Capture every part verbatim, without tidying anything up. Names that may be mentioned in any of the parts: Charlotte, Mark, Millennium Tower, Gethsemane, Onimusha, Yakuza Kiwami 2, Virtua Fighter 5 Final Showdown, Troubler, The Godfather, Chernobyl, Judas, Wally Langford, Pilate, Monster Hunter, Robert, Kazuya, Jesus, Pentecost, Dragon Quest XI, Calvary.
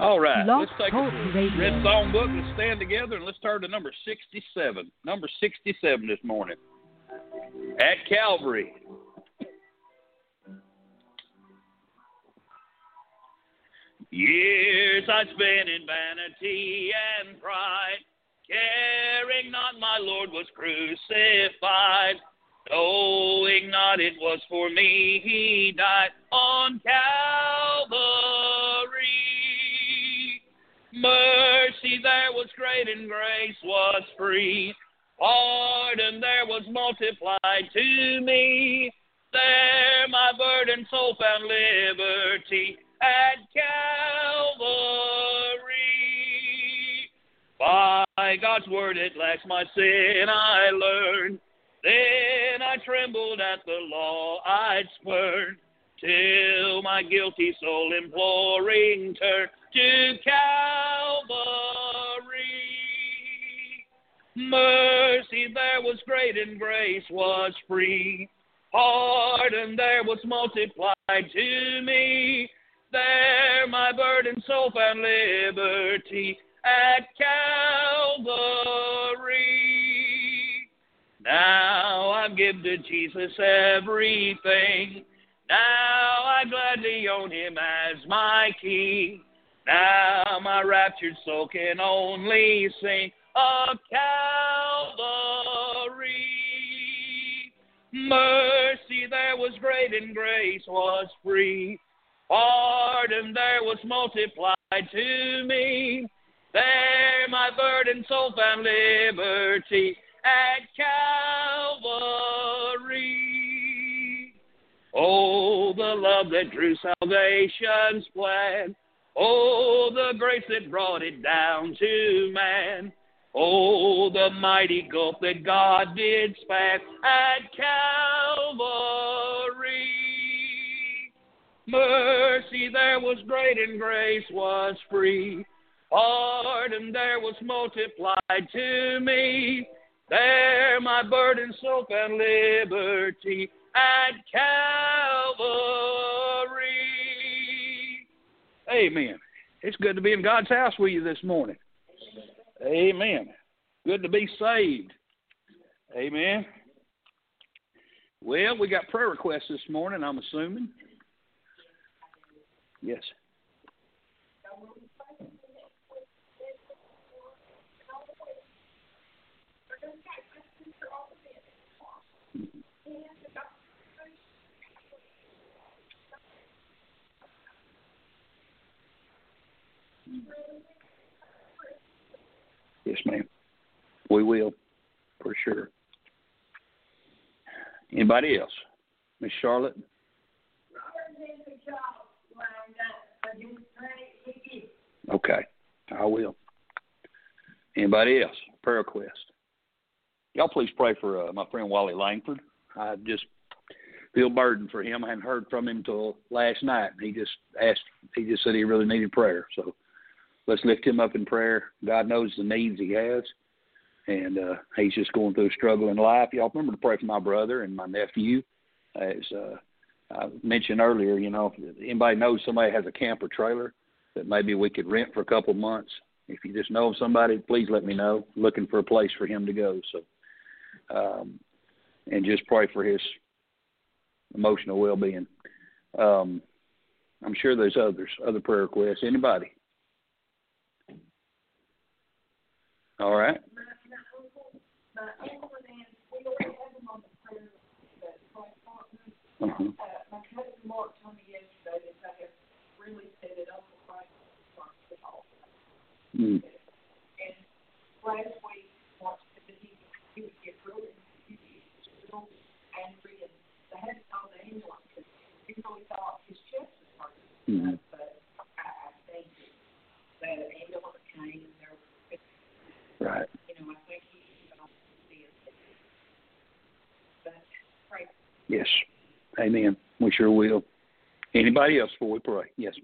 All right, let's take a red song book. Let's stand together and let's turn to number sixty-seven. Number sixty-seven this morning. At Calvary. Years I spent in vanity and pride, caring not my Lord was crucified, knowing not it was for me he died on Calvary. Mercy there was great and grace was free, pardon there was multiplied to me. There my burdened soul found liberty at Calvary. By God's word at last my sin I learned, then I trembled at the law I'd spurned, till my guilty soul imploring turned to Calvary. Mercy there was great and grace was free, pardon there was multiplied to me. There my burdened soul found liberty at Calvary. Now I give to Jesus everything. Now I gladly own him as my king. Now my raptured soul can only sing of Calvary. Mercy there was great and grace was free, pardon there was multiplied to me. There my burdened soul found liberty at Calvary. Oh, the love that drew salvation's plan. Oh, the grace that brought it down to man. Oh, the mighty gulf that God did span at Calvary. Mercy there was great and grace was free, pardon there was multiplied to me. There my burdened soul found liberty at Calvary. Amen. It's good to be in God's house with you this morning. Amen. Good to be saved. Amen. Well, we got prayer requests this morning, I'm assuming. Yes. Yes, ma'am. We will, for sure. Anybody else? Miss Charlotte? Okay, I will. Anybody else? Prayer request. Y'all please pray for uh, my friend Wally Langford. I just feel burdened for him. I hadn't heard from him till last night. He just asked. He just said he really needed prayer. So let's lift him up in prayer. God knows the needs he has, and uh, he's just going through a struggle in life. Y'all remember to pray for my brother and my nephew. As uh, I mentioned earlier, you know, if anybody knows somebody has a camper trailer that maybe we could rent for a couple months. If you just know of somebody, please let me know. Looking for a place for him to go. So, um, and just pray for his emotional well-being. Um, I'm sure there's others, other prayer requests. Anybody? All right. Uh-huh. My cousin Mark told me yesterday that they have really set it up for Christ at all. And last week, Mark said that he would get really angry, and they hadn't told anyone because he really thought his chest was hurting. But I think that an ambulance came and there was, right. You know, I think he even off the but pray. Yes. Amen. We sure will. Anybody else before we pray? Yes.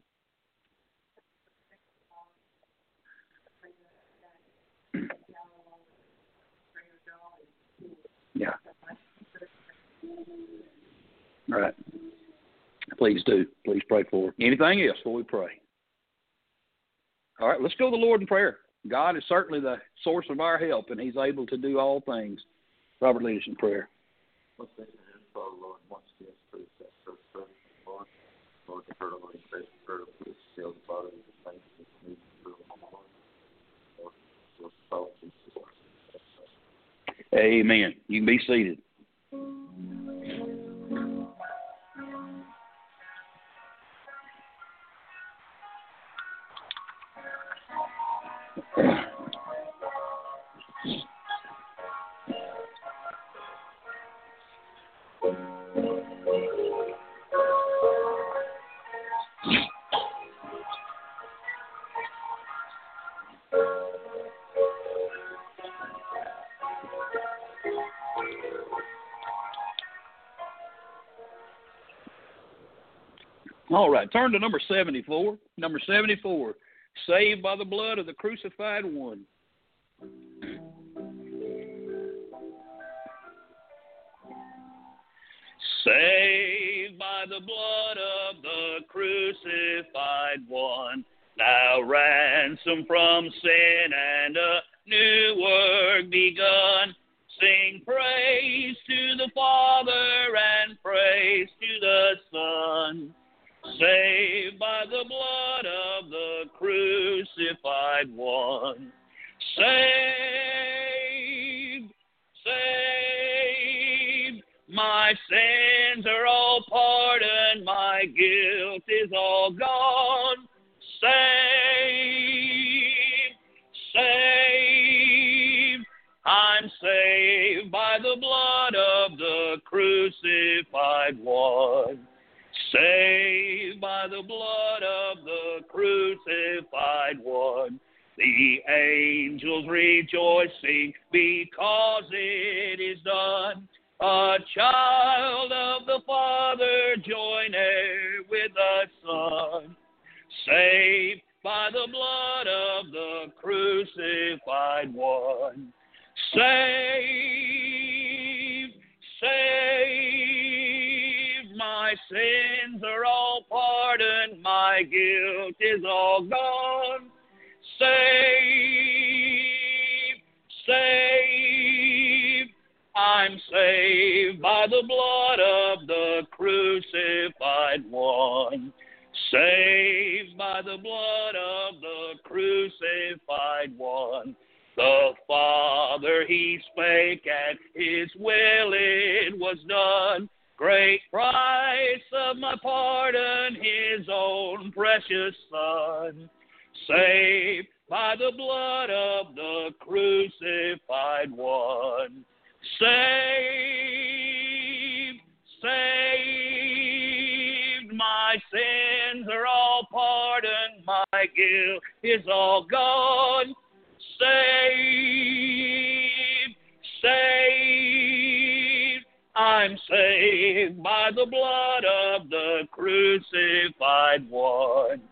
Yeah. All right. Please do. Please pray for her. Anything else before we pray? All right, let's go to the Lord in prayer. God is certainly the source of our help, and he's able to do all things. Robert, lead us in prayer. Let's thank you, Father, Lord, once again, for this first service, Lord. Lord, the Lord, the praise the Lord, the seal the Father, the thank you, the need for the Lord. Lord, the Lord, the Lord. Amen. You can be seated. All right, turn to number seventy-four. Number seventy-four, saved by the blood of the crucified one. Saved by the blood of the crucified one, now ransomed from sin and a new work begun. Sing praise to the Father and praise to the Son. Saved by the blood of the crucified one. Saved, saved. My sins are all pardoned. My guilt is all gone. Saved, saved. I'm saved by the blood of the crucified one. Saved by the blood of the crucified one, the angels rejoicing because it is done. A child of the Father, joint heir with the Son. Saved by the blood of the crucified one. Saved, saved, my sin. Are all pardoned, my guilt is all gone. Saved, saved, I'm saved by the blood of the crucified one. Saved by the blood of the crucified one. The Father, he spake, and his will it was done. Great price of my pardon, his own precious Son. Saved by the blood of the crucified one. Saved, saved, my sins are all pardoned, my guilt is all gone. Saved, saved. I'm saved by the blood of the crucified one.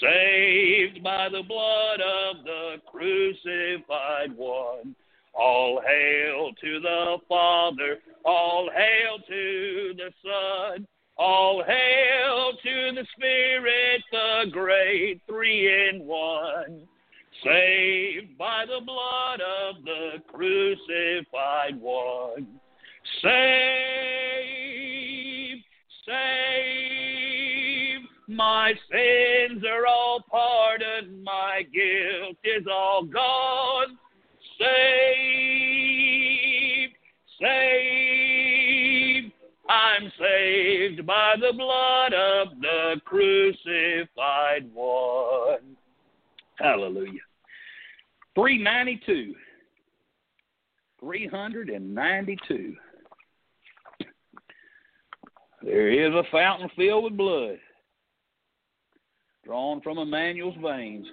Saved by the blood of the crucified one. All hail to the Father. All hail to the Son. All hail to the Spirit, the great three in one. Saved by the blood of the crucified one. Saved, saved, my sins are all pardoned, my guilt is all gone. Saved, saved, I'm saved by the blood of the crucified one. Hallelujah. three ninety-two. three ninety-two. There is a fountain filled with blood, drawn from Emmanuel's veins.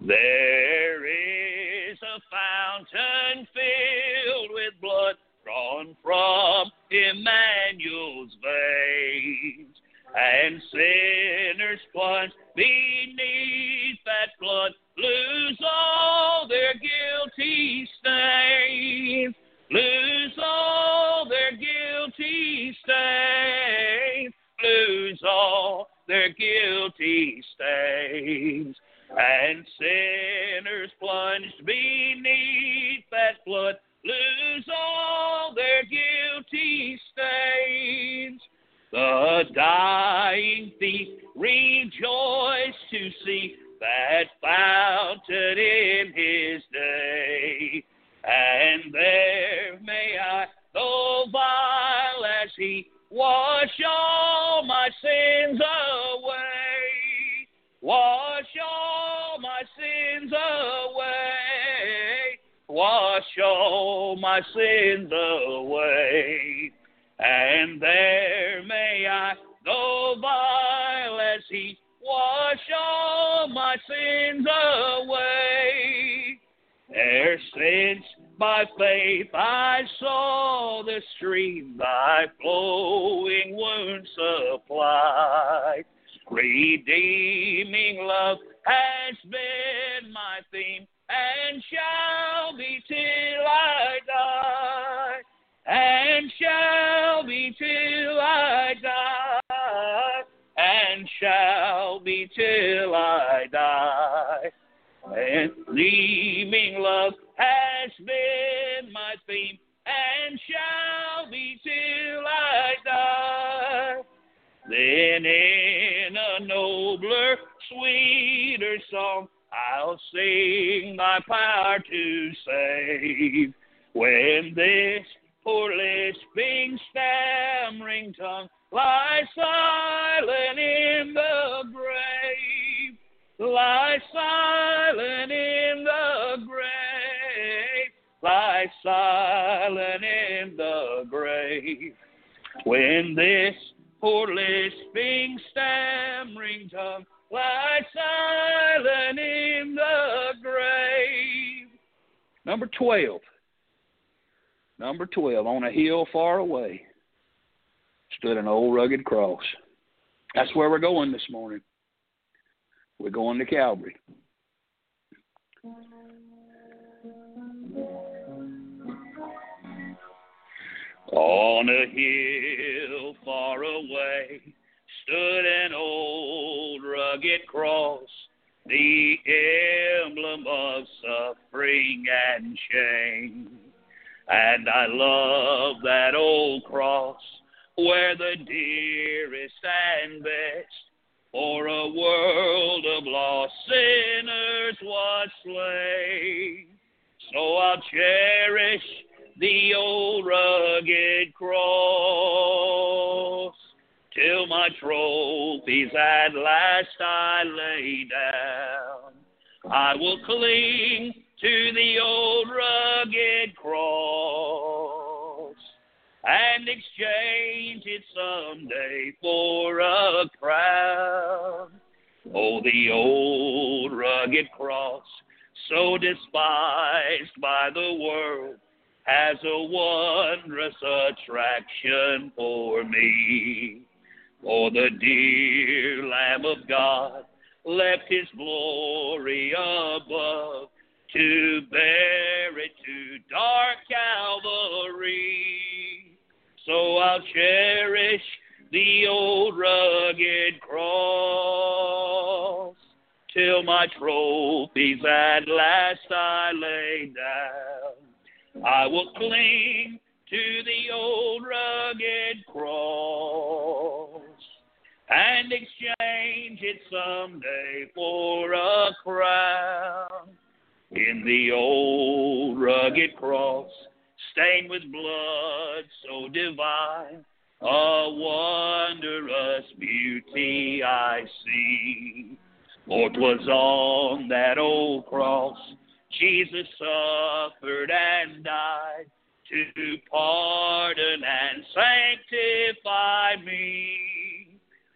There is a fountain filled with blood, drawn from Emmanuel's veins. And sinners plunged beneath that flood, lose all their guilty stains. Lose all their guilty stains. Lose all their guilty stains, and sinners plunged beneath that flood lose all their guilty stains. The dying thief rejoiced to see that fountain in his day. And there may I, though vile as he, wash all my sins away. Wash all my sins away. Wash all my sins away. And there may I, though vile as he, wash all my sins away. E'er since by faith I saw the stream thy flowing wounds supply, redeeming love has been my theme, and shall be till I die. And shall be till I die, and shall be till I die. And redeeming love has been my theme, and shall be till I die. Then in a nobler, sweeter song, I'll sing thy power to save. When this poor lisping, stammering tongue lies silent in the grave, lies silent in the grave, lies silent in the grave. When this poor lisping, stammering tongue lies silent in the grave. Number twelve. Number twelve, on a hill far away stood an old rugged cross. That's where we're going this morning. We're going to Calvary. On a hill far away stood an old rugged cross, the emblem of suffering and shame. And I love that old cross where the dearest and best for a world of lost sinners was slain. So I'll cherish the old rugged cross till my trophies at last I lay down. I will cling to the old rugged cross and exchange it someday for a crown. Oh, the old rugged cross, so despised by the world, has a wondrous attraction for me. For the dear Lamb of God left his glory above to bear it to dark Calvary. So I'll cherish the old rugged cross till my trophies at last I lay down. I will cling to the old rugged cross and exchange it someday for a crown. In the old rugged cross, stained with blood so divine, a wondrous beauty I see. For 'twas on that old cross Jesus suffered and died to pardon and sanctify me.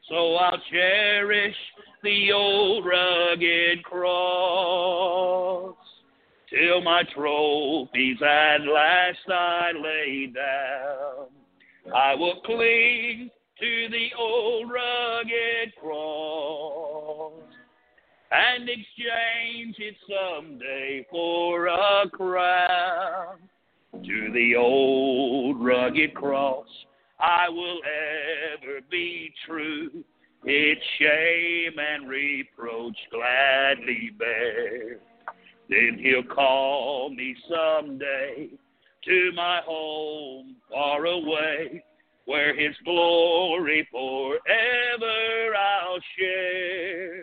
So I'll cherish the old rugged cross till my trophies at last I lay down. I will cling to the old rugged cross and exchange it someday for a crown. To the old rugged cross I will ever be true, Its shame and reproach gladly bear. Then he'll call me someday to my home far away, where his glory forever I'll share.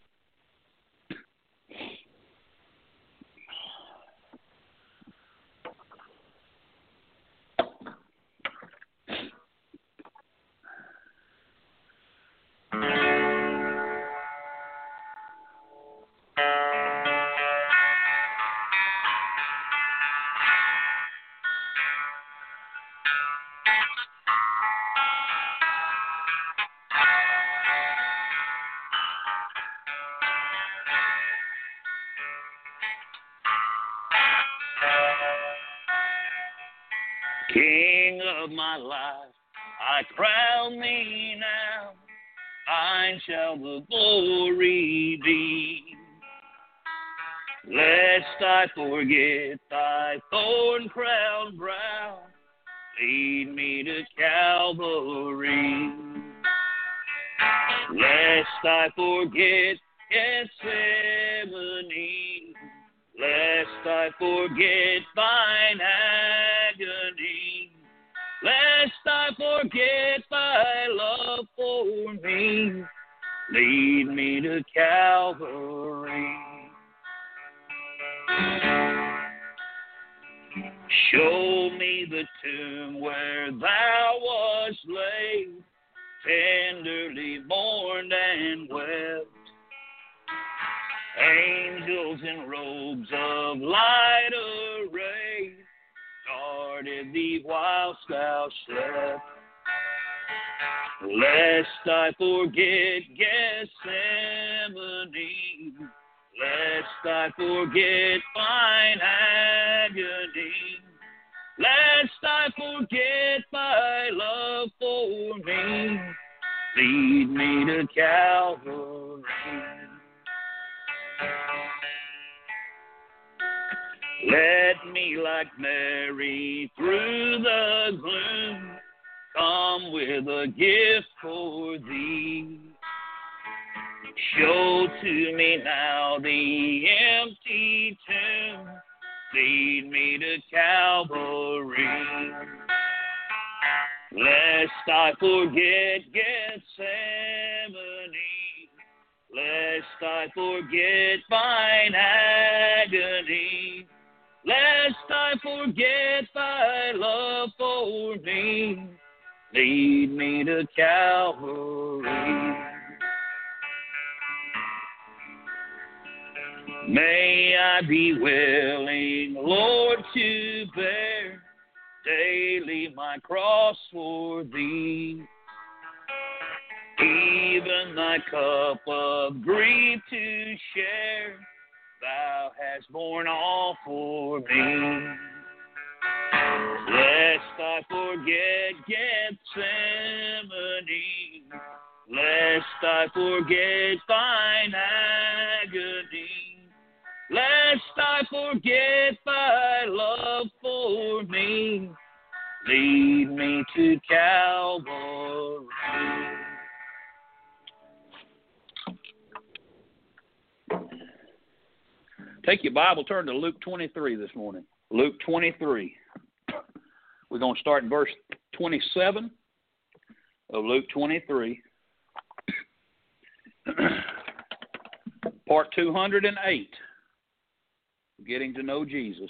King of my life, I crown thee now, thine shall the glory be. Lest I forget thy thorn-crowned brow, lead me to Calvary. Lest I forget Gethsemane, lest I forget thine agony, lest I forget thy love for me, lead me to Calvary. Show me the tomb where thou wast laid, tenderly mourned and wept. Angels in robes of light array guarded thee whilst thou slept. Lest I forget Gethsemane, lest I forget thine agony, lest I forget thy love for me, lead me to Calvary. Let me, like Mary, through the gloom, come with a gift for thee. Show to me now the empty tomb, lead me to Calvary. Lest I forget Gethsemane, lest I forget thine agony, lest I forget thy love for me, lead me to Calvary. May I be willing, Lord, to bear daily my cross for thee, even thy cup of grief to share. Thou hast borne all for me. Lest I forget Gethsemane, lest I forget thine agony, lest I forget thy love for me, lead me to Calvary. Take your Bible, turn to Luke twenty-three this morning. Luke twenty-three. We're going to start in verse twenty-seven of Luke twenty-three. Part two hundred eight, Getting to Know Jesus.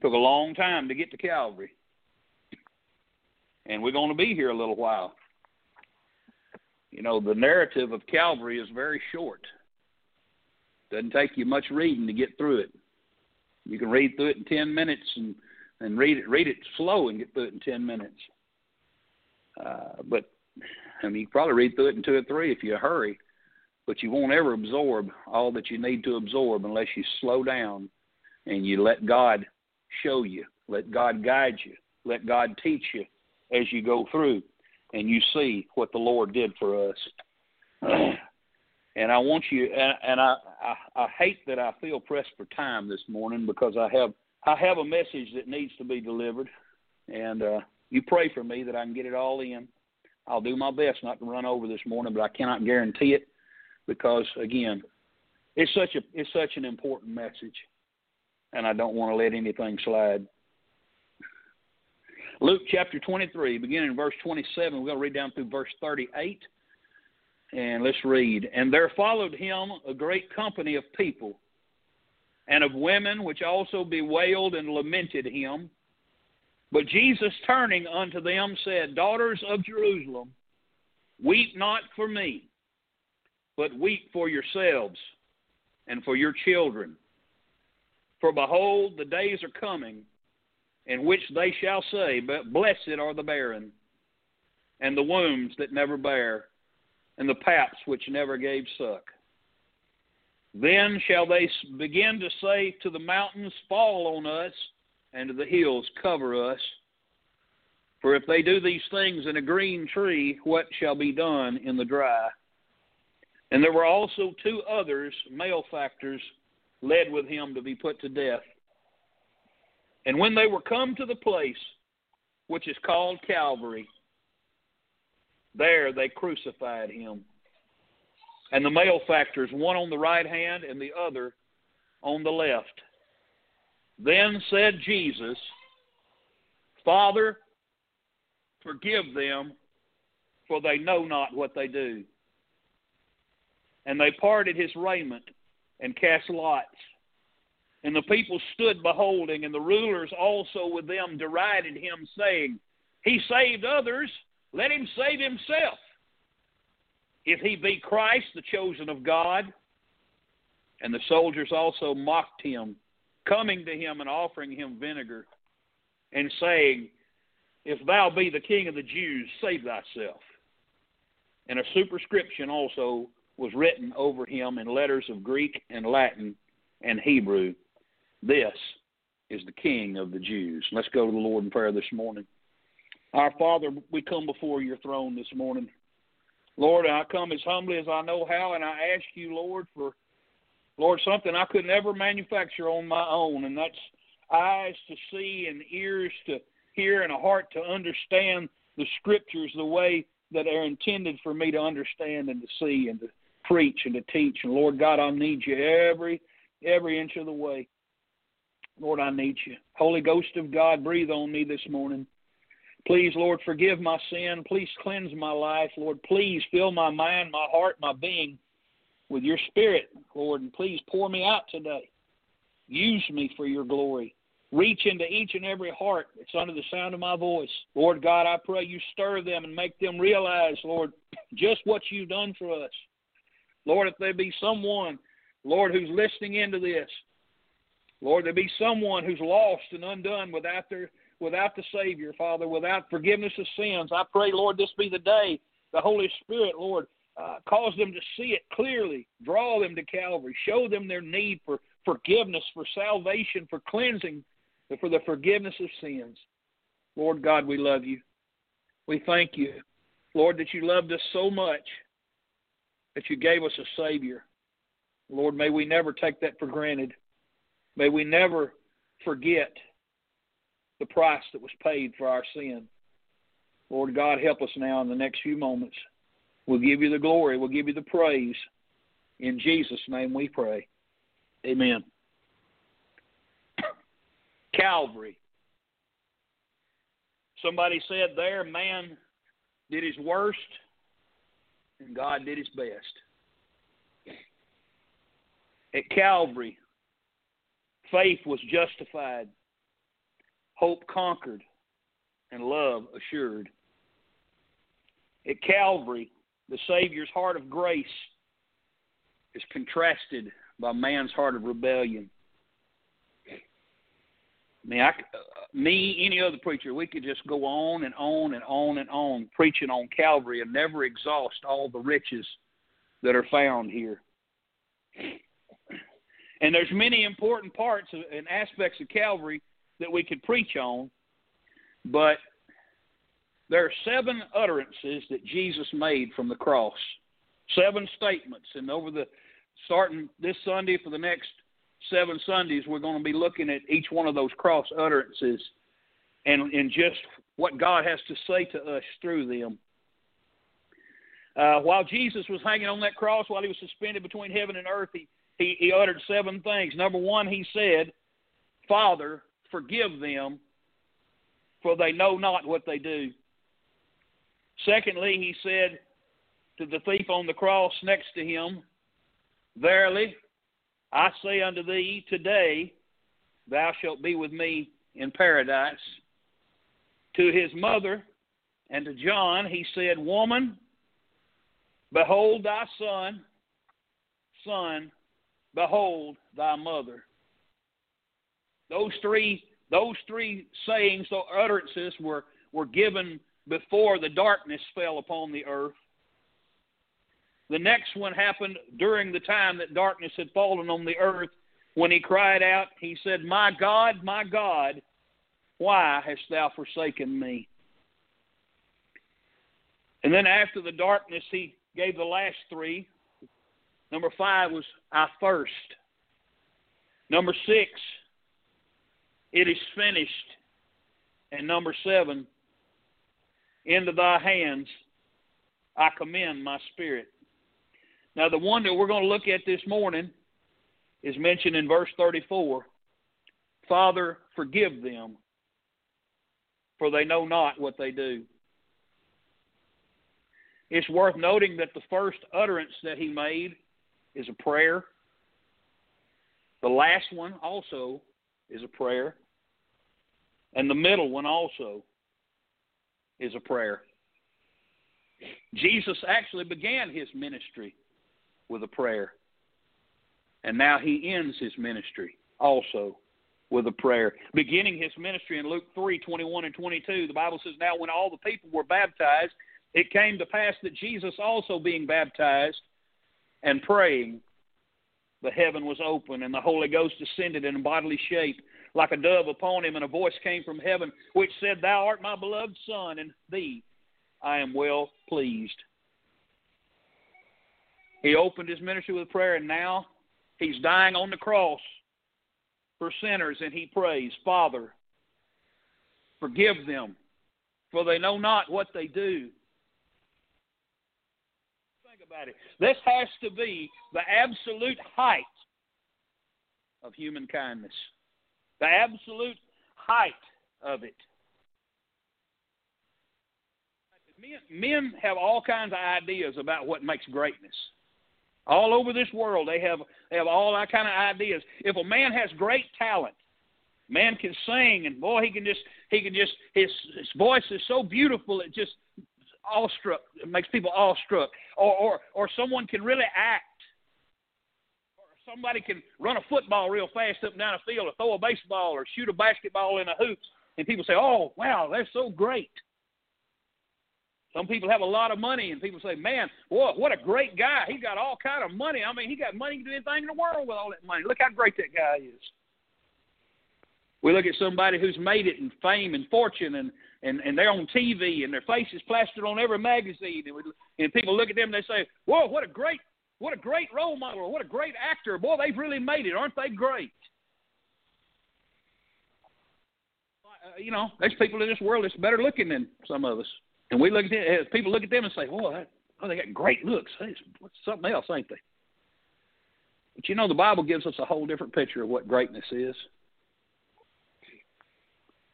Took a long time to get to Calvary. And we're going to be here a little while. You know, the narrative of Calvary is very short. Doesn't take you much reading to get through it. You can read through it in ten minutes and, and read it read it slow and get through it in ten minutes. Uh, but I mean, you can probably read through it in two or three if you hurry. but you won't ever absorb all that you need to absorb unless you slow down and you let God show you, let God guide you, let God teach you as you go through, and you see what the Lord did for us. And I want you, and, and I, I, I hate that I feel pressed for time this morning, because I have I have a message that needs to be delivered, and uh, you pray for me that I can get it all in. I'll do my best not to run over this morning, but I cannot guarantee it, because again, it's such a it's such an important message, and I don't want to let anything slide. Luke chapter twenty-three, beginning in verse twenty-seven, we're going to read down through verse thirty-eight. And let's read. And there followed him a great company of people, and of women, which also bewailed and lamented him. But Jesus, turning unto them, said, Daughters of Jerusalem, weep not for me, but weep for yourselves and for your children. For behold, the days are coming, in which they shall say, But blessed are the barren, and the wombs that never bear, and the paps which never gave suck. Then shall they begin to say to the mountains, Fall on us, and to the hills, Cover us. For if they do these things in a green tree, what shall be done in the dry? And there were also two others, malefactors, led with him to be put to death. And when they were come to the place which is called Calvary, there they crucified him, and the malefactors, one on the right hand and the other on the left. Then said Jesus, Father, forgive them, for they know not what they do. And they parted his raiment and cast lots. And the people stood beholding, and the rulers also with them derided him, saying, He saved others. Let him save himself, if he be Christ, the chosen of God. And the soldiers also mocked him, coming to him and offering him vinegar, and saying, If thou be the king of the Jews, save thyself. And a superscription also was written over him in letters of Greek and Latin and Hebrew. This is the King of the Jews. Let's go to the Lord in prayer this morning. Our Father, we come before your throne this morning. Lord, I come as humbly as I know how, and I ask you, Lord, for, Lord, something I could never manufacture on my own, and that's eyes to see and ears to hear and a heart to understand the Scriptures the way that are intended for me to understand and to see and to preach and to teach. And, Lord God, I need you every, every inch of the way. Lord, I need you. Holy Ghost of God, breathe on me this morning. Please, Lord, forgive my sin. Please cleanse my life, Lord. Please fill my mind, my heart, my being with your Spirit, Lord, and please pour me out today. Use me for your glory. Reach into each and every heart that's under the sound of my voice. Lord God, I pray you stir them and make them realize, Lord, just what you've done for us. Lord, if there be someone, Lord, who's listening into this, Lord, there be someone who's lost and undone without their without the Savior, Father, without forgiveness of sins. I pray, Lord, this be the day the Holy Spirit, Lord, uh, cause them to see it clearly. Draw them to Calvary. Show them their need for forgiveness, for salvation, for cleansing, for the forgiveness of sins. Lord God, we love you. We thank you, Lord, that you loved us so much that you gave us a Savior. Lord, may we never take that for granted. May we never forget the price that was paid for our sin. Lord God, help us now in the next few moments. We'll give you the glory. We'll give you the praise. In Jesus' name we pray. Amen. Calvary. Somebody said there, man did his worst and God did his best. At Calvary, faith was justified. Hope conquered, and love assured. At Calvary, the Savior's heart of grace is contrasted by man's heart of rebellion. I mean, I, me, any other preacher, we could just go on and on and on and on preaching on Calvary and never exhaust all the riches that are found here. And there's many important parts and aspects of Calvary that we could preach on, but there are seven utterances that Jesus made from the cross, seven statements. And over the starting this Sunday for the next seven Sundays, we're going to be looking at each one of those cross utterances and, and just what God has to say to us through them. Uh, while Jesus was hanging on that cross, while he was suspended between heaven and earth, he, he, he uttered seven things. Number one, he said, "Father, forgive them, for they know not what they do." Secondly, he said to the thief on the cross next to him, "Verily, I say unto thee, today thou shalt be with me in paradise." To his mother and to John, he said, "Woman, behold thy son, son, behold thy mother." Those three, those three sayings, those utterances were, were given before the darkness fell upon the earth. The next one happened during the time that darkness had fallen on the earth when he cried out. He said, "My God, my God, why hast thou forsaken me?" And then after the darkness, he gave the last three. Number five was, "I thirst." Number six, "It is finished." And number seven, "Into thy hands I commend my spirit." Now, the one that we're going to look at this morning is mentioned in verse thirty-four. "Father, forgive them, for they know not what they do." It's worth noting that the first utterance that he made is a prayer. The last one also is a prayer. And the middle one also is a prayer. Jesus actually began his ministry with a prayer. And now he ends his ministry also with a prayer. Beginning his ministry in Luke three, twenty-one and twenty-two, the Bible says, "Now when all the people were baptized, it came to pass that Jesus also being baptized and praying, the heaven was open, and the Holy Ghost descended in a bodily shape like a dove upon him, and a voice came from heaven which said, Thou art my beloved Son, and thee I am well pleased." He opened his ministry with prayer, and now he's dying on the cross for sinners, and he prays, "Father, forgive them, for they know not what they do." Think about it. This has to be the absolute height of human kindness. The absolute height of it. Men, men have all kinds of ideas about what makes greatness. All over this world, they have, they have all kinds of ideas. If a man has great talent, man can sing, and boy, he can just, he can just, his, his voice is so beautiful, it just awestruck, it makes people awestruck. Or, or, or someone can really act. Somebody can run a football real fast up and down a field, or throw a baseball, or shoot a basketball in a hoop, and people say, "Oh, wow, they're so great." Some people have a lot of money, and people say, "Man, boy, what a great guy. He got all kind of money. I mean, he got money, he can do anything in the world with all that money. Look how great that guy is." We look at somebody who's made it in fame and fortune, and, and, and they're on T V, and their face is plastered on every magazine, and, we, and people look at them and they say, "Whoa, what a great What a great role model. What a great actor. Boy, they've really made it. Aren't they great?" You know, there's people in this world that's better looking than some of us. And we look at them, people look at them and say, "Boy, oh, they got great looks. It's something else, ain't they?" But you know, the Bible gives us a whole different picture of what greatness is.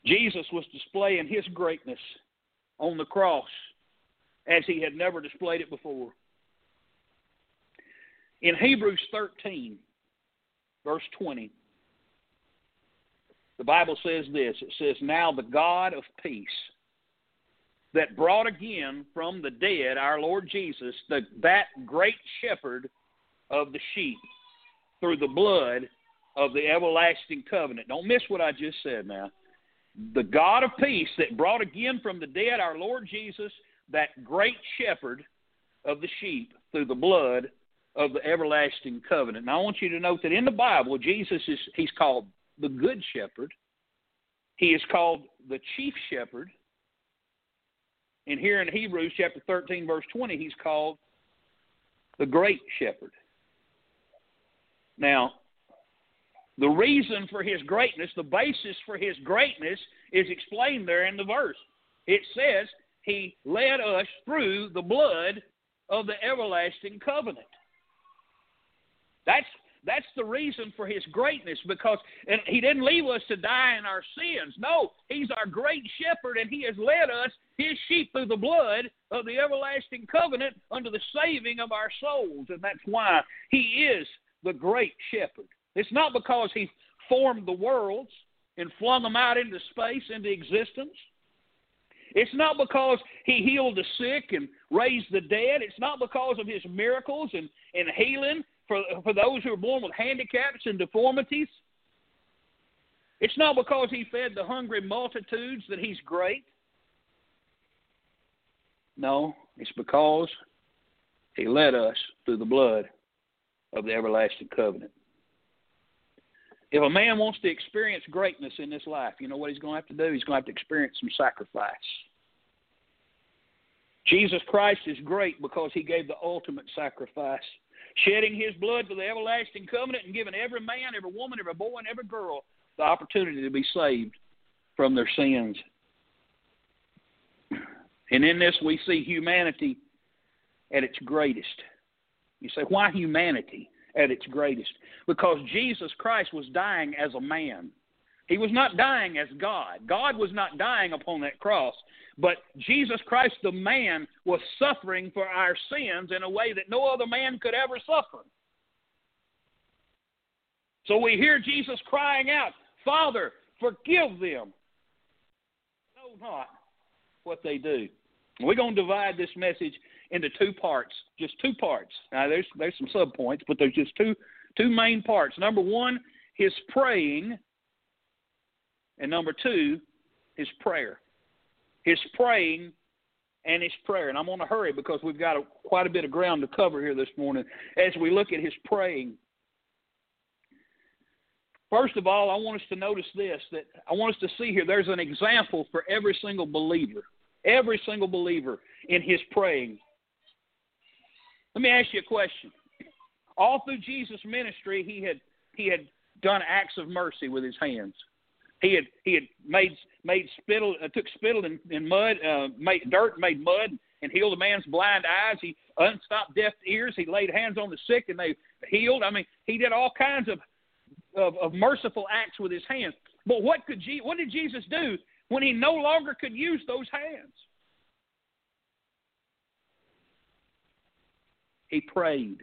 Jesus was displaying his greatness on the cross as he had never displayed it before. In Hebrews thirteen, verse twenty, the Bible says this. It says, "Now the God of peace that brought again from the dead our Lord Jesus, the, that great shepherd of the sheep, through the blood of the everlasting covenant." Don't miss what I just said now. "The God of peace that brought again from the dead our Lord Jesus, that great shepherd of the sheep, through the blood of the everlasting covenant. Now, I want you to note that in the Bible, Jesus is, he's called the Good Shepherd. He is called the Chief Shepherd. And here in Hebrews chapter thirteen, verse twenty, he's called the Great Shepherd. Now, the reason for his greatness, the basis for his greatness, is explained there in the verse. It says, he led us through the blood of the everlasting covenant. That's that's the reason for his greatness, because and he didn't leave us to die in our sins. No, he's our great shepherd, and he has led us, his sheep, through the blood of the everlasting covenant unto the saving of our souls, and that's why he is the great shepherd. It's not because he formed the worlds and flung them out into space, into existence. It's not because he healed the sick and raised the dead. It's not because of his miracles and, and healing for, for those who are born with handicaps and deformities. It's not because he fed the hungry multitudes that he's great. No, it's because he led us through the blood of the everlasting covenant. If a man wants to experience greatness in this life, you know what he's going to have to do? He's going to have to experience some sacrifice. Jesus Christ is great because he gave the ultimate sacrifice, shedding his blood for the everlasting covenant and giving every man, every woman, every boy, and every girl the opportunity to be saved from their sins. And in this we see humanity at its greatest. You say, why humanity at its greatest? Because Jesus Christ was dying as a man. He was not dying as God. God was not dying upon that cross. But Jesus Christ, the man, was suffering for our sins in a way that no other man could ever suffer. So we hear Jesus crying out, Father, forgive them. Know not what they do. We're going to divide this message into two parts, just two parts. Now, there's there's some subpoints, but there's just two two main parts. Number one, his praying, and number two, his prayer. His praying and his prayer. And I'm on a hurry because we've got a, quite a bit of ground to cover here this morning as we look at his praying. First of all, I want us to notice this, that I want us to see here there's an example for every single believer, every single believer in his praying. Let me ask you a question. All through Jesus' ministry, he had he had done acts of mercy with his hands. He had he had made made spittle, uh, took spittle and, and mud, uh, made dirt, made mud, and healed a man's blind eyes. He unstopped deaf ears. He laid hands on the sick and they healed. I mean, he did all kinds of of, of merciful acts with his hands. But what could Je- what did Jesus do when he no longer could use those hands? He prayed.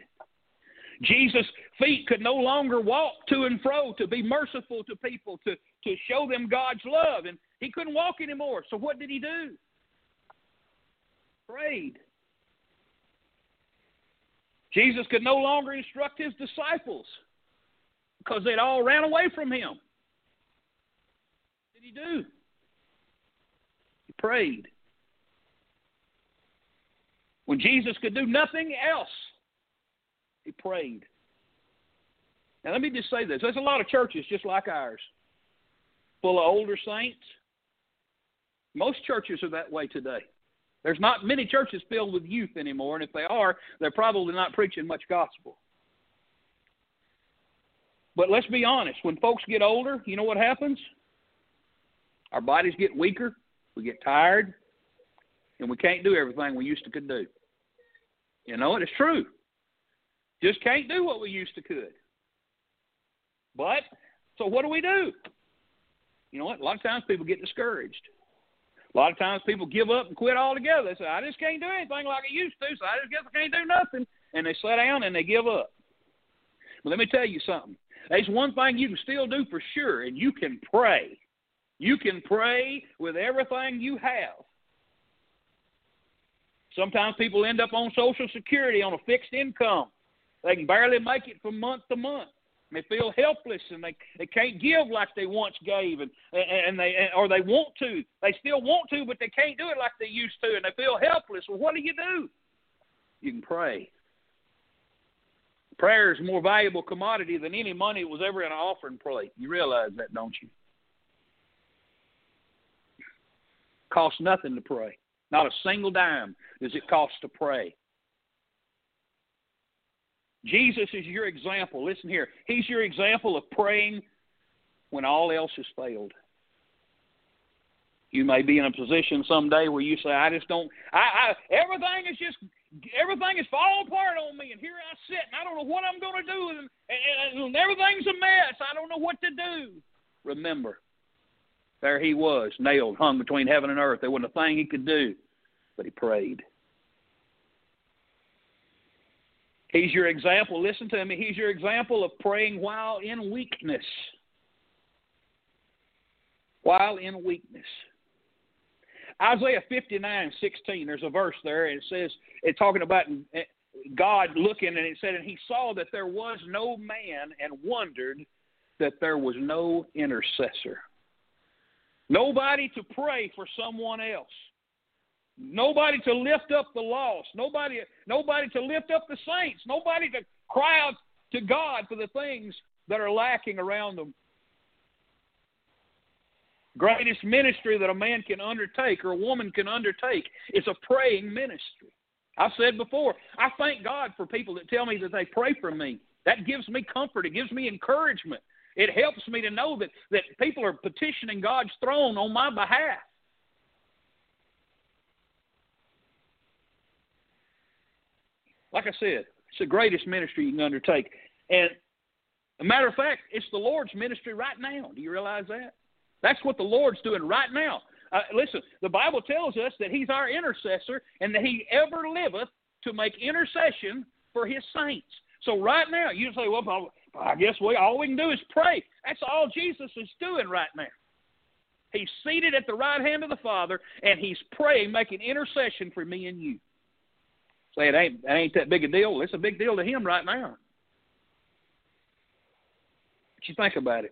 Jesus' feet could no longer walk to and fro to be merciful to people, to, to show them God's love. And he couldn't walk anymore. So what did he do? Prayed. Jesus could no longer instruct his disciples because they'd all ran away from him. What did he do? He prayed. When Jesus could do nothing else, he prayed. Now, let me just say this. There's a lot of churches just like ours, full of older saints. Most churches are that way today. There's not many churches filled with youth anymore, and if they are, they're probably not preaching much gospel. But let's be honest. When folks get older, you know what happens? Our bodies get weaker. We get tired, and we can't do everything we used to could do. You know, and it's true. Just can't do what we used to could. But, so what do we do? You know what? A lot of times people get discouraged. A lot of times people give up and quit altogether. They say, I just can't do anything like I used to, so I just guess I can't do nothing. And they sit down and they give up. But let me tell you something. There's one thing you can still do for sure, and you can pray. You can pray with everything you have. Sometimes people end up on Social Security on a fixed income. They can barely make it from month to month. They feel helpless and they, they can't give like they once gave, and and they or they want to. They still want to, but they can't do it like they used to, and they feel helpless. Well, what do you do? You can pray. Prayer is a more valuable commodity than any money that was ever in an offering plate. You realize that, don't you? It costs nothing to pray. Not a single dime does it cost to pray. Jesus is your example. Listen here. He's your example of praying when all else has failed. You may be in a position someday where you say, I just don't, I, I everything is just, everything is falling apart on me, and here I sit, and I don't know what I'm going to do, and, and, and everything's a mess. I don't know what to do. Remember, there he was, nailed, hung between heaven and earth. There wasn't a thing he could do, but he prayed. He's your example. Listen to me. He's your example of praying while in weakness. While in weakness. Isaiah fifty-nine sixteen, there's a verse there, and it says, it's talking about God looking, and it said, and he saw that there was no man and wondered that there was no intercessor. Nobody to pray for someone else. Nobody to lift up the lost. Nobody, nobody to lift up the saints. Nobody to cry out to God for the things that are lacking around them. Greatest ministry that a man can undertake or a woman can undertake is a praying ministry. I've said before, I thank God for people that tell me that they pray for me. That gives me comfort. It gives me encouragement. It helps me to know that, that people are petitioning God's throne on my behalf. Like I said, it's the greatest ministry you can undertake. And a matter of fact, it's the Lord's ministry right now. Do you realize that? That's what the Lord's doing right now. Uh, listen, the Bible tells us that he's our intercessor and that he ever liveth to make intercession for his saints. So right now, you say, well, I guess we all we can do is pray. That's all Jesus is doing right now. He's seated at the right hand of the Father, and he's praying, making intercession for me and you. Say, it ain't, it ain't that big a deal. It's a big deal to him right now. But you think about it.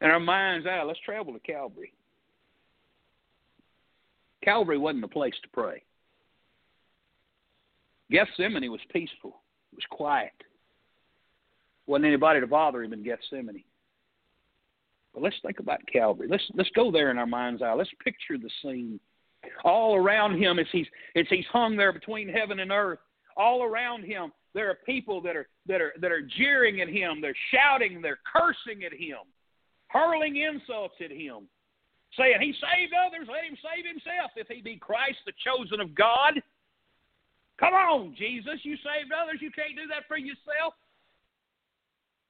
In our mind's eye, let's travel to Calvary. Calvary wasn't the place to pray. Gethsemane was peaceful. It was quiet. Wasn't anybody to bother him in Gethsemane. But let's think about Calvary. Let's let's go there in our mind's eye. Let's picture the scene. All around him as he's as he's hung there between heaven and earth. All around him there are people that are that are that are jeering at him, they're shouting, they're cursing at him, hurling insults at him, saying, he saved others, let him save himself if he be Christ, the chosen of God. Come on, Jesus, you saved others, you can't do that for yourself.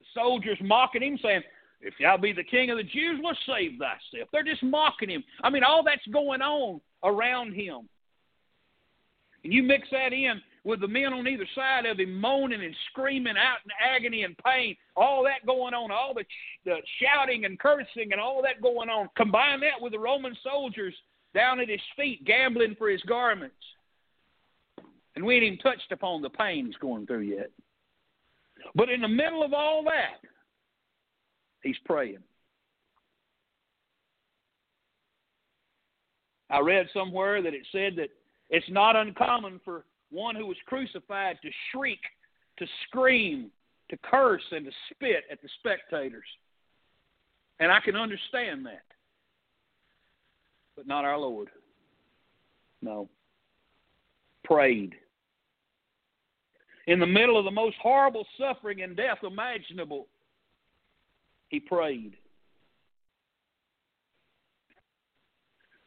The soldiers mocking him, saying, if thou be the king of the Jews, well, save thyself. They're just mocking him. I mean, all that's going on around him. And you mix that in with the men on either side of him moaning and screaming out in agony and pain, all that going on, all the, sh- the shouting and cursing and all that going on. Combine that with the Roman soldiers down at his feet gambling for his garments. And we ain't even touched upon the pain he's going through yet. But in the middle of all that, he's praying. I read somewhere that it said that it's not uncommon for one who was crucified to shriek, to scream, to curse, and to spit at the spectators. And I can understand that. But not our Lord. No. Prayed. In the middle of the most horrible suffering and death imaginable, he prayed.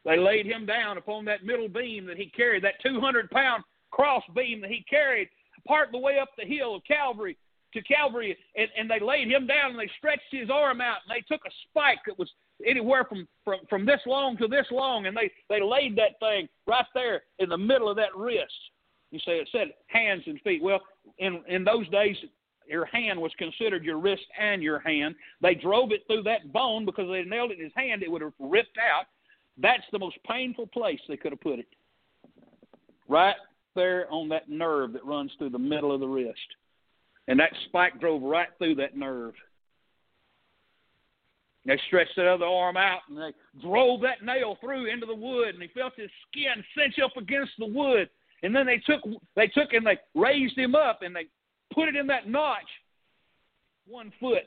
They laid him down upon that middle beam that he carried, that two hundred pound cross beam that he carried part of the way up the hill of Calvary to Calvary, and, and they laid him down and they stretched his arm out and they took a spike that was anywhere from, from, from this long to this long, and they, they laid that thing right there in the middle of that wrist. You say it said hands and feet. Well, in, in those days, your hand was considered your wrist and your hand. They drove it through that bone because they nailed it in his hand. It would have ripped out. That's the most painful place they could have put it. Right there on that nerve that runs through the middle of the wrist. And that spike drove right through that nerve. They stretched that other arm out and they drove that nail through into the wood, and he felt his skin cinch up against the wood. And then they took, they took and they raised him up and they put it in that notch, one foot.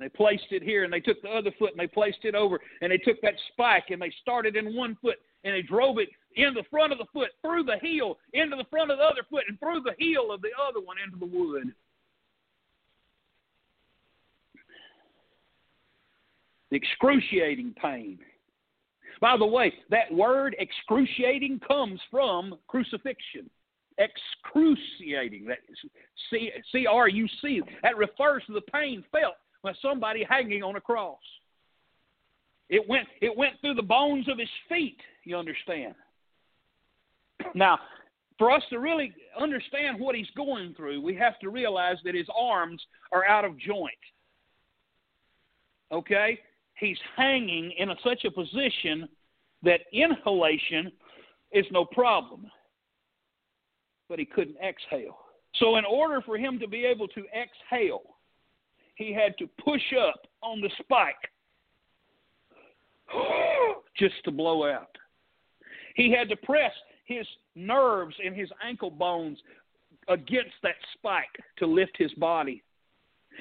They placed it here, and they took the other foot, and they placed it over, and they took that spike, and they started in one foot, and they drove it in the front of the foot, through the heel, into the front of the other foot, and through the heel of the other one into the wood. The excruciating pain. By the way, that word excruciating comes from crucifixion. Excruciating. That C R U C. That refers to the pain felt by somebody hanging on a cross. It went, it went through the bones of his feet, you understand. Now, for us to really understand what he's going through, we have to realize that his arms are out of joint. Okay? He's hanging in a, such a position that inhalation is no problem. But he couldn't exhale. So in order for him to be able to exhale, he had to push up on the spike just to blow out. He had to press his nerves and his ankle bones against that spike to lift his body.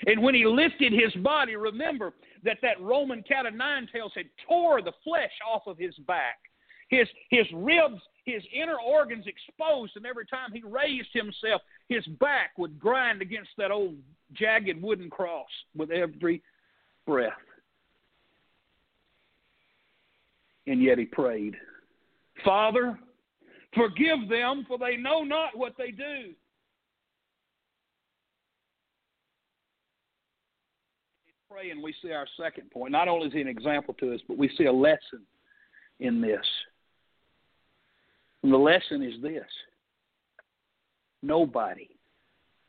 And when he lifted his body, remember that that Roman cat of nine tails had tore the flesh off of his back. His, his ribs, his inner organs exposed, and every time he raised himself, his back would grind against that old jagged wooden cross with every breath. And yet he prayed, "Father, forgive them, for they know not what they do." And we see our second point. Not only is he an example to us, but we see a lesson in this. And the lesson is this: nobody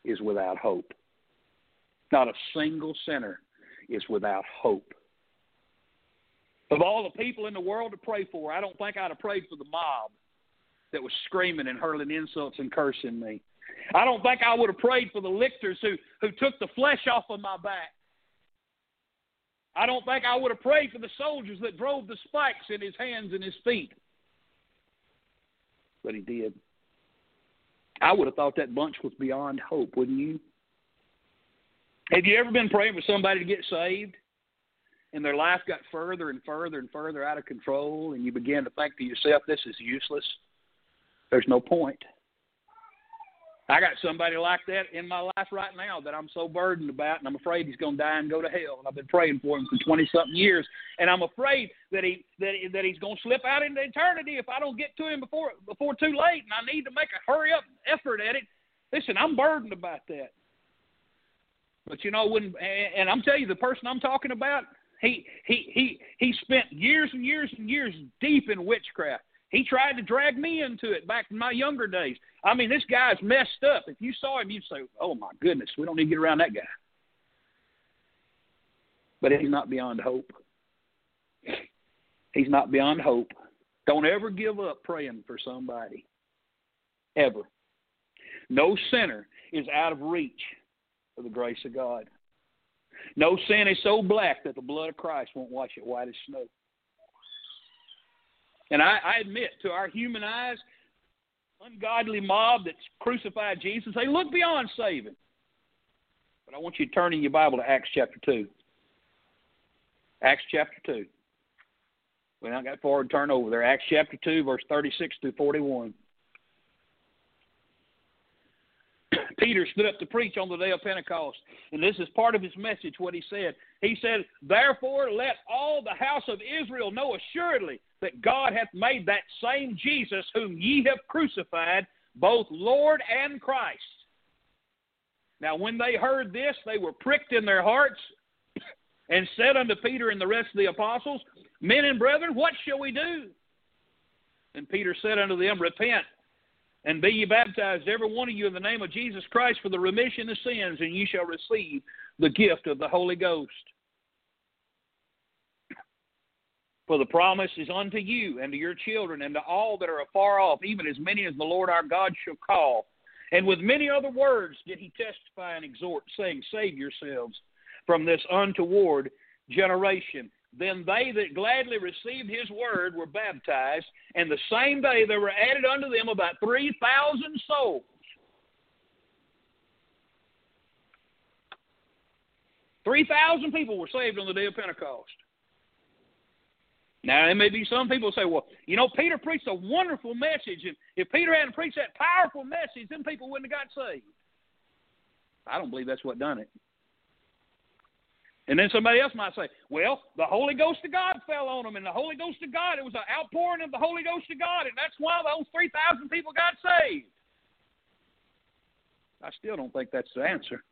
is without hope. Not a single sinner is without hope. Of all the people in the world to pray for, I don't think I'd have prayed for the mob that was screaming and hurling insults and cursing me. I don't think I would have prayed for the lictors who, who took the flesh off of my back. I don't think I would have prayed for the soldiers that drove the spikes in his hands and his feet. But he did. I would have thought that bunch was beyond hope, wouldn't you? Have you ever been praying for somebody to get saved and their life got further and further and further out of control, and you began to think to yourself, this is useless? There's no point. I got somebody like that in my life right now that I'm so burdened about, and I'm afraid he's going to die and go to hell. And I've been praying for him for twenty-something years, and I'm afraid that he that he, that he's going to slip out into eternity if I don't get to him before before too late, and I need to make a hurry-up effort at it. Listen, I'm burdened about that. But, you know, when, and I'm telling you, the person I'm talking about, he he he he spent years and years and years deep in witchcraft. He tried to drag me into it back in my younger days. I mean, this guy's messed up. If you saw him, you'd say, oh, my goodness, we don't need to get around that guy. But he's not beyond hope. He's not beyond hope. Don't ever give up praying for somebody, ever. No sinner is out of reach of the grace of God. No sin is so black that the blood of Christ won't wash it white as snow. And I, I admit, to our human eyes, ungodly mob that's crucified Jesus, they look beyond saving. But I want you to turn in your Bible to Acts chapter two. Acts chapter two. We now got forward, turn over there. Acts chapter two, verse thirty-six through forty-one. Peter stood up to preach on the day of Pentecost, and this is part of his message, what he said. He said, "Therefore let all the house of Israel know assuredly that God hath made that same Jesus whom ye have crucified, both Lord and Christ." Now when they heard this, they were pricked in their hearts, and said unto Peter and the rest of the apostles, "Men and brethren, what shall we do?" And Peter said unto them, "Repent, and be ye baptized, every one of you, in the name of Jesus Christ for the remission of sins, and you shall receive the gift of the Holy Ghost. For the promise is unto you and to your children and to all that are afar off, even as many as the Lord our God shall call." And with many other words did he testify and exhort, saying, "Save yourselves from this untoward generation." Then they that gladly received his word were baptized, and the same day there were added unto them about three thousand souls. three thousand people were saved on the day of Pentecost. Now, there may be some people who say, well, you know, Peter preached a wonderful message, and if Peter hadn't preached that powerful message, then people wouldn't have got saved. I don't believe that's what done it. And then somebody else might say, well, the Holy Ghost of God fell on them, and the Holy Ghost of God, it was an outpouring of the Holy Ghost of God, and that's why those three thousand people got saved. I still don't think that's the answer.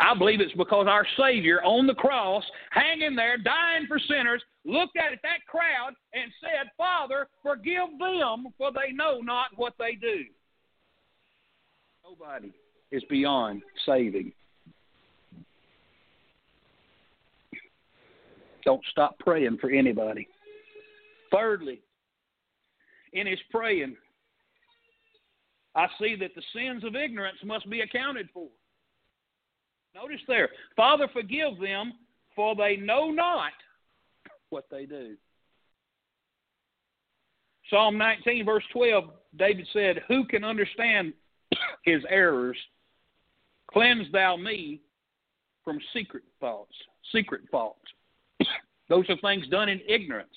I believe it's because our Savior on the cross, hanging there, dying for sinners, looked at that crowd and said, Father, forgive them, for they know not what they do. Nobody is beyond saving. Don't stop praying for anybody. Thirdly, in his praying, I see that the sins of ignorance must be accounted for. Notice there, Father, forgive them, for they know not what they do. Psalm nineteen, verse twelve, David said, who can understand his errors? Cleanse thou me from secret faults. Secret faults. Those are things done in ignorance,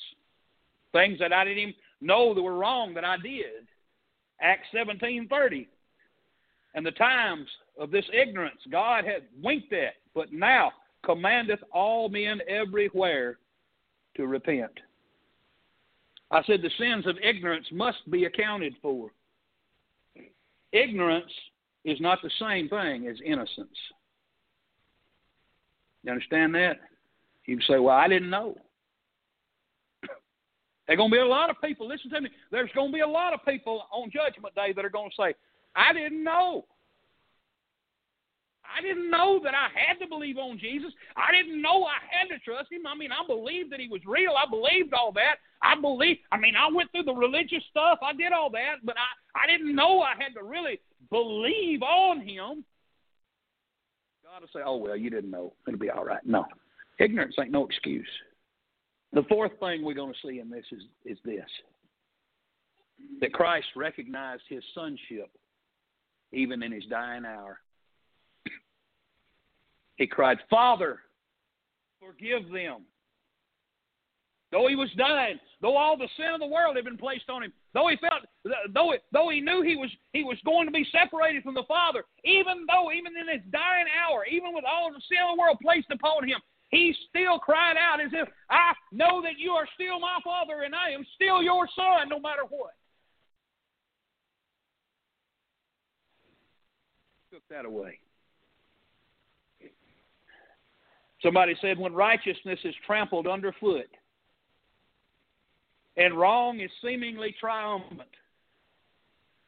things that I didn't even know that were wrong that I did. Acts seventeen thirty. And the times of this ignorance God had winked at, but now commandeth all men everywhere to repent. I said the sins of ignorance must be accounted for. Ignorance is not the same thing as innocence. You understand that? You say, well, I didn't know. There are going to be a lot of people, listen to me, there's going to be a lot of people on Judgment Day that are going to say, I didn't know. I didn't know that I had to believe on Jesus. I didn't know I had to trust him. I mean, I believed that he was real. I believed all that. I believed, I mean, I went through the religious stuff. I did all that, but I, I didn't know I had to really believe on him. God will say, oh, well, you didn't know. It'll be all right. No. Ignorance ain't no excuse. The fourth thing we're going to see in this is, is this, that Christ recognized his sonship even in his dying hour. He cried, Father, forgive them. Though he was dying, though all the sin of the world had been placed on him, though he felt, though though he knew he was he was going to be separated from the Father, even though, even in his dying hour, even with all the sin of the world placed upon him, he still cried out as if, I know that you are still my Father and I am still your son no matter what. Took that away. Somebody said, when righteousness is trampled underfoot and wrong is seemingly triumphant,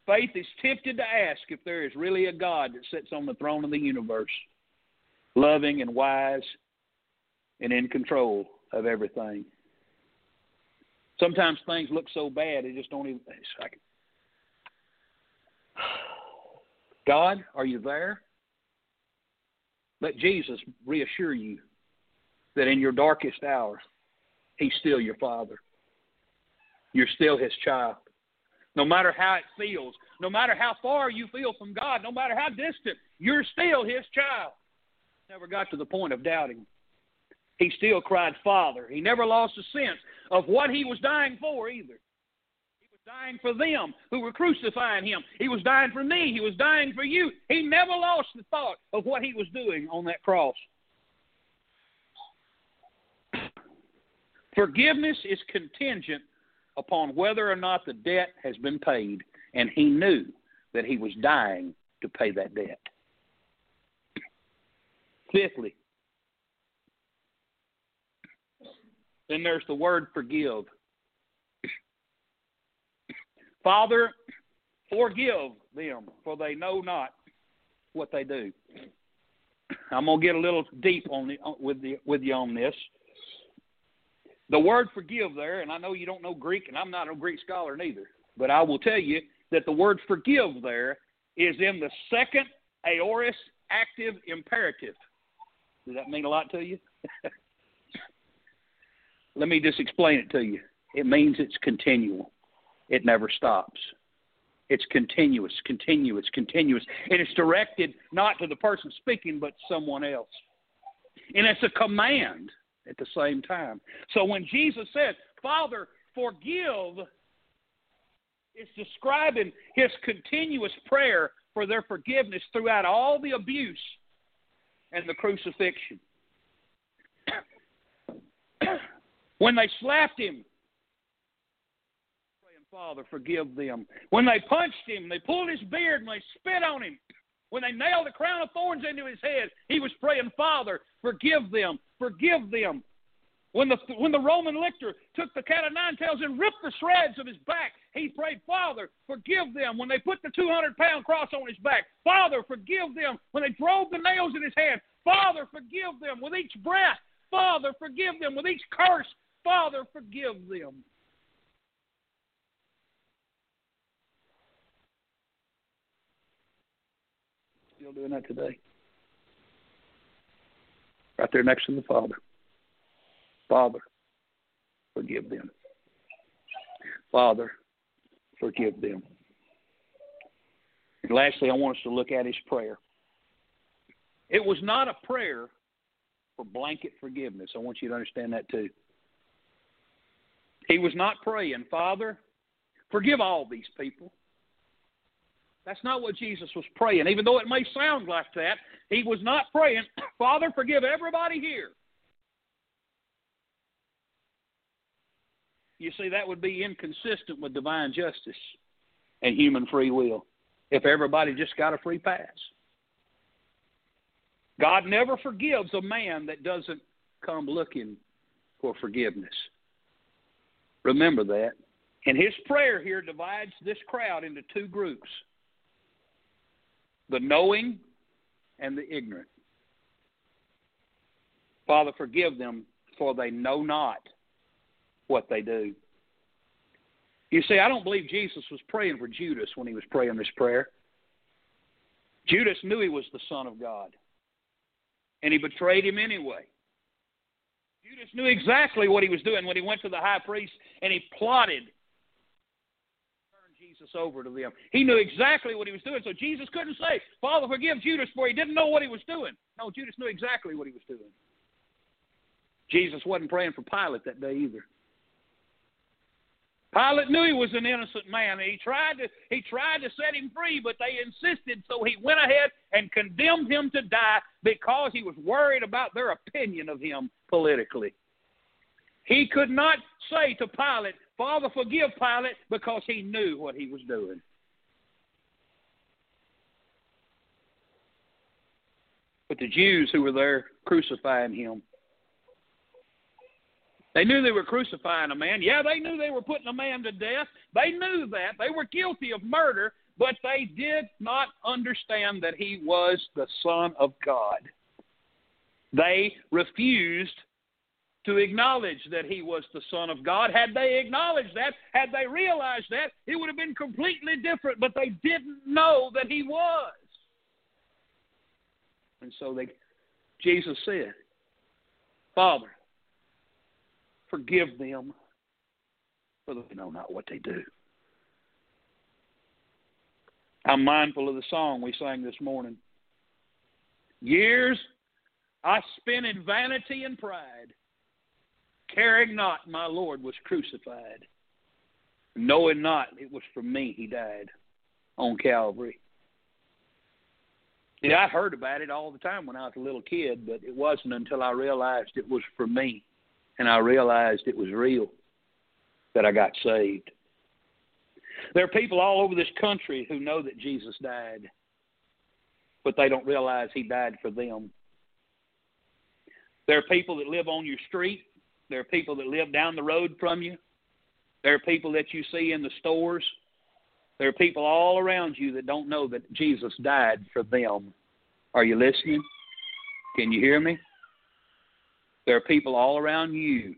faith is tempted to ask if there is really a God that sits on the throne of the universe, loving and wise and in control of everything. Sometimes things look so bad, it just don't even... God, are you there? Let Jesus reassure you that in your darkest hour, he's still your Father. You're still his child. No matter how it feels, no matter how far you feel from God, no matter how distant, you're still his child. Never got to the point of doubting. He still cried, Father. He never lost a sense of what he was dying for either. He was dying for them who were crucifying him. He was dying for me. He was dying for you. He never lost the thought of what he was doing on that cross. Forgiveness is contingent upon whether or not the debt has been paid, and he knew that he was dying to pay that debt. Fifthly, then there's the word forgive. Father, forgive them, for they know not what they do. I'm going to get a little deep on the, with, the, with you on this. The word forgive there, and I know you don't know Greek, and I'm not a Greek scholar neither, but I will tell you that the word forgive there is in the second aorist active imperative. Does that mean a lot to you? Let me just explain it to you. It means it's continual. It never stops. It's continuous, continuous, continuous. And it's directed not to the person speaking, but someone else. And it's a command at the same time. So when Jesus said, Father, forgive, it's describing his continuous prayer for their forgiveness throughout all the abuse and the crucifixion. When they slapped him, praying, Father, forgive them. When they punched him, they pulled his beard and they spit on him. When they nailed the crown of thorns into his head, he was praying, Father, forgive them, forgive them. When the when the Roman lictor took the cat of nine tails and ripped the shreds of his back, he prayed, Father, forgive them. When they put the two hundred pound cross on his back, Father, forgive them. When they drove the nails in his hand, Father, forgive them. With each breath, Father, forgive them. With each curse, Father, forgive them. Still doing that today. Right there next to the Father. Father, forgive them. Father, forgive them. And lastly, I want us to look at his prayer. It was not a prayer for blanket forgiveness. I want you to understand that too. He was not praying, Father, forgive all these people. That's not what Jesus was praying. Even though it may sound like that, he was not praying, Father, forgive everybody here. You see, that would be inconsistent with divine justice and human free will if everybody just got a free pass. God never forgives a man that doesn't come looking for forgiveness. Remember that. And his prayer here divides this crowd into two groups, the knowing and the ignorant. Father, forgive them, for they know not what they do. You see, I don't believe Jesus was praying for Judas when he was praying this prayer. Judas knew he was the Son of God, and he betrayed him anyway. Judas knew exactly what he was doing when he went to the high priest, and he plotted to turn Jesus over to them. He knew exactly what he was doing, so Jesus couldn't say, Father, forgive Judas, for he didn't know what he was doing. No, Judas knew exactly what he was doing. Jesus wasn't praying for Pilate that day either. Pilate knew he was an innocent man, and he tried to he tried to set him free, but they insisted, so he went ahead and condemned him to die because he was worried about their opinion of him politically. He could not say to Pilate, Father, forgive Pilate, because he knew what he was doing. But the Jews who were there crucifying him, they knew they were crucifying a man. Yeah, they knew they were putting a man to death. They knew that. They were guilty of murder, but they did not understand that he was the Son of God. They refused to acknowledge that he was the Son of God. Had they acknowledged that, had they realized that, it would have been completely different, but they didn't know that he was. And so they, Jesus said, Father, forgive them, for they know not what they do. I'm mindful of the song we sang this morning. Years I spent in vanity and pride, caring not my Lord was crucified, knowing not it was for me he died on Calvary. Yeah, I heard about it all the time when I was a little kid, but it wasn't until I realized it was for me. And I realized it was real that I got saved. There are people all over this country who know that Jesus died, but they don't realize he died for them. There are people that live on your street. There are people that live down the road from you. There are people that you see in the stores. There are people all around you that don't know that Jesus died for them. Are you listening? Can you hear me? There are people all around you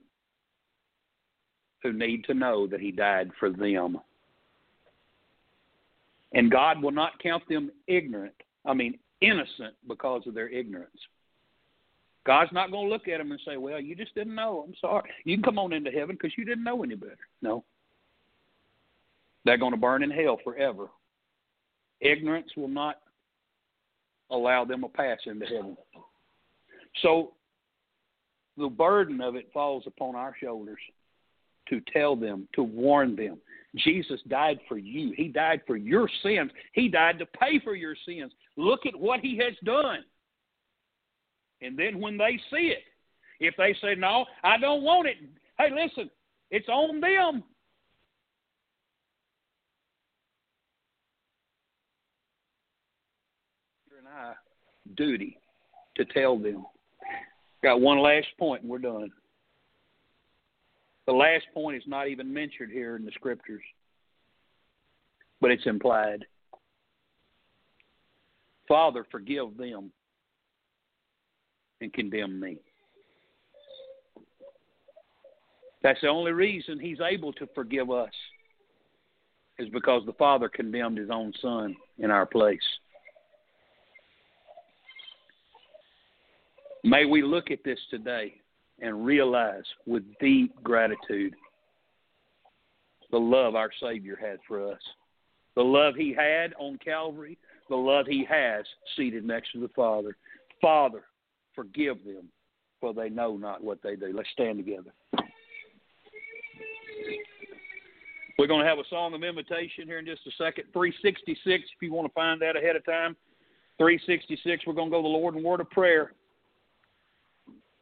who need to know that he died for them. And God will not count them ignorant, I mean innocent, because of their ignorance. God's not going to look at them and say, well, you just didn't know. I'm sorry. You can come on into heaven because you didn't know any better. No. They're going to burn in hell forever Ignorance will not allow them a pass into heaven. So the burden of it falls upon our shoulders to tell them, to warn them. Jesus died for you. He died for your sins. He died to pay for your sins. Look at what he has done. And then when they see it, if they say, no, I don't want it, hey, listen, it's on them. My duty to tell them. Got one last point and we're done. The last point is not even mentioned here in the scriptures, but it's implied. Father, forgive them and condemn me. That's the only reason he's able to forgive us, is because the Father condemned his own Son in our place. May we look at this today and realize with deep gratitude the love our Savior had for us, the love he had on Calvary, the love he has seated next to the Father. Father, forgive them, for they know not what they do. Let's stand together. We're going to have a song of invitation here in just a second. three sixty-six, if you want to find that ahead of time. three sixty-six, we're going to go to the Lord in word of prayer.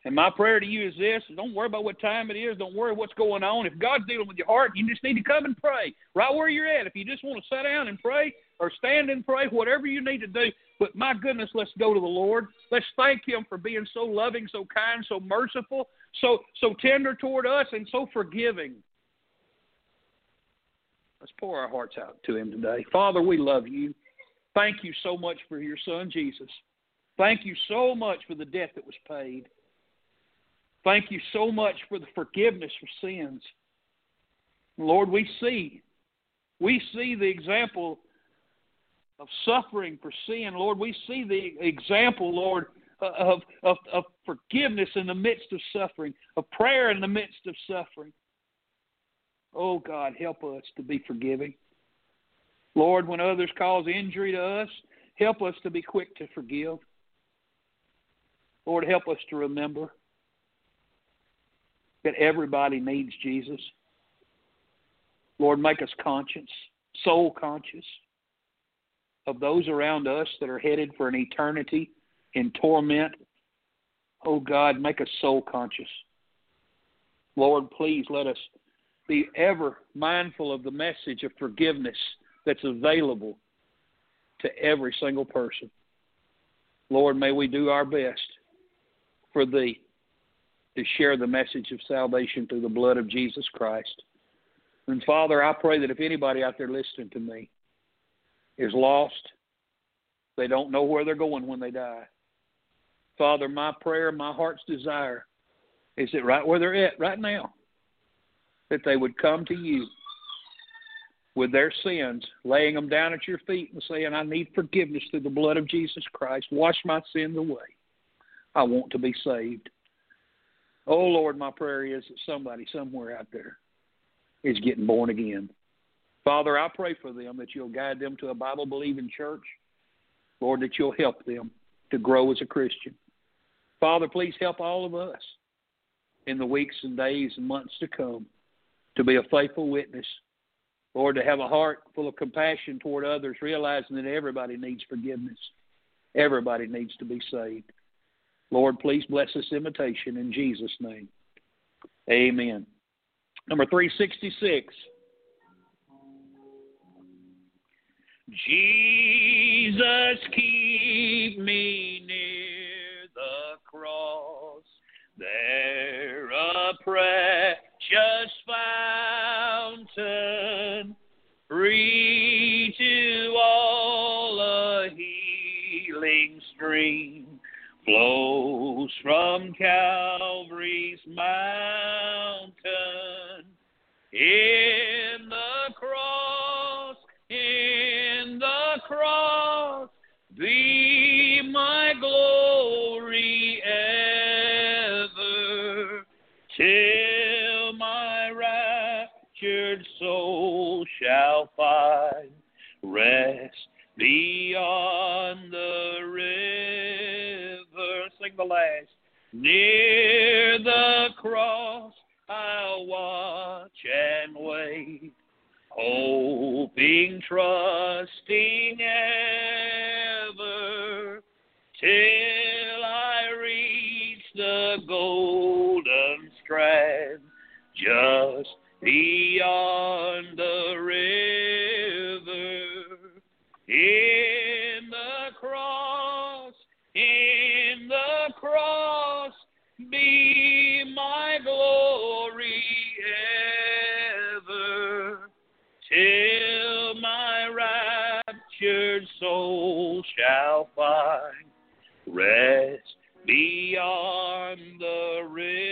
And my prayer to you is this: don't worry about what time it is. Don't worry what's going on. If God's dealing with your heart, you just need to come and pray right where you're at. If you just want to sit down and pray or stand and pray, whatever you need to do. But my goodness, let's go to the Lord. Let's thank him for being so loving, so kind, so merciful, so, so tender toward us and so forgiving. Let's pour our hearts out to him today. Father, we love you. Thank you so much for your Son, Jesus. Thank you so much for the death that was paid. Thank you so much for the forgiveness for sins. Lord, we see. We see the example of suffering for sin. Lord, we see the example, Lord, of, of, of forgiveness in the midst of suffering, of prayer in the midst of suffering. Oh, God, help us to be forgiving. Lord, when others cause injury to us, help us to be quick to forgive. Lord, help us to remember that everybody needs Jesus. Lord, make us conscious, soul conscious of those around us that are headed for an eternity in torment. Oh, God, make us soul conscious. Lord, please let us be ever mindful of the message of forgiveness that's available to every single person. Lord, may we do our best for thee, to share the message of salvation through the blood of Jesus Christ. And Father, I pray that if anybody out there listening to me is lost, they don't know where they're going when they die. Father, my prayer, my heart's desire is that right where they're at right now, that they would come to you with their sins, laying them down at your feet and saying, I need forgiveness through the blood of Jesus Christ. Wash my sins away. I want to be saved. Oh, Lord, my prayer is that somebody somewhere out there is getting born again. Father, I pray for them that you'll guide them to a Bible-believing church. Lord, that you'll help them to grow as a Christian. Father, please help all of us in the weeks and days and months to come to be a faithful witness. Lord, to have a heart full of compassion toward others, realizing that everybody needs forgiveness. Everybody needs to be saved. Lord, please bless this invitation in Jesus' name. Amen. Number three sixty-six. Jesus, keep me near the cross. There a precious fountain, free to all a healing stream, flows from Calvary's mountain. In the cross, in the cross, be my glory ever, till my raptured soul shall find rest beyond the river, sing the last, near the cross I'll watch and wait, hoping, trusting ever, till I reach the golden strand, just beyond the river, in the cross, in the cross, be my glory ever, till my raptured soul shall find rest beyond the river.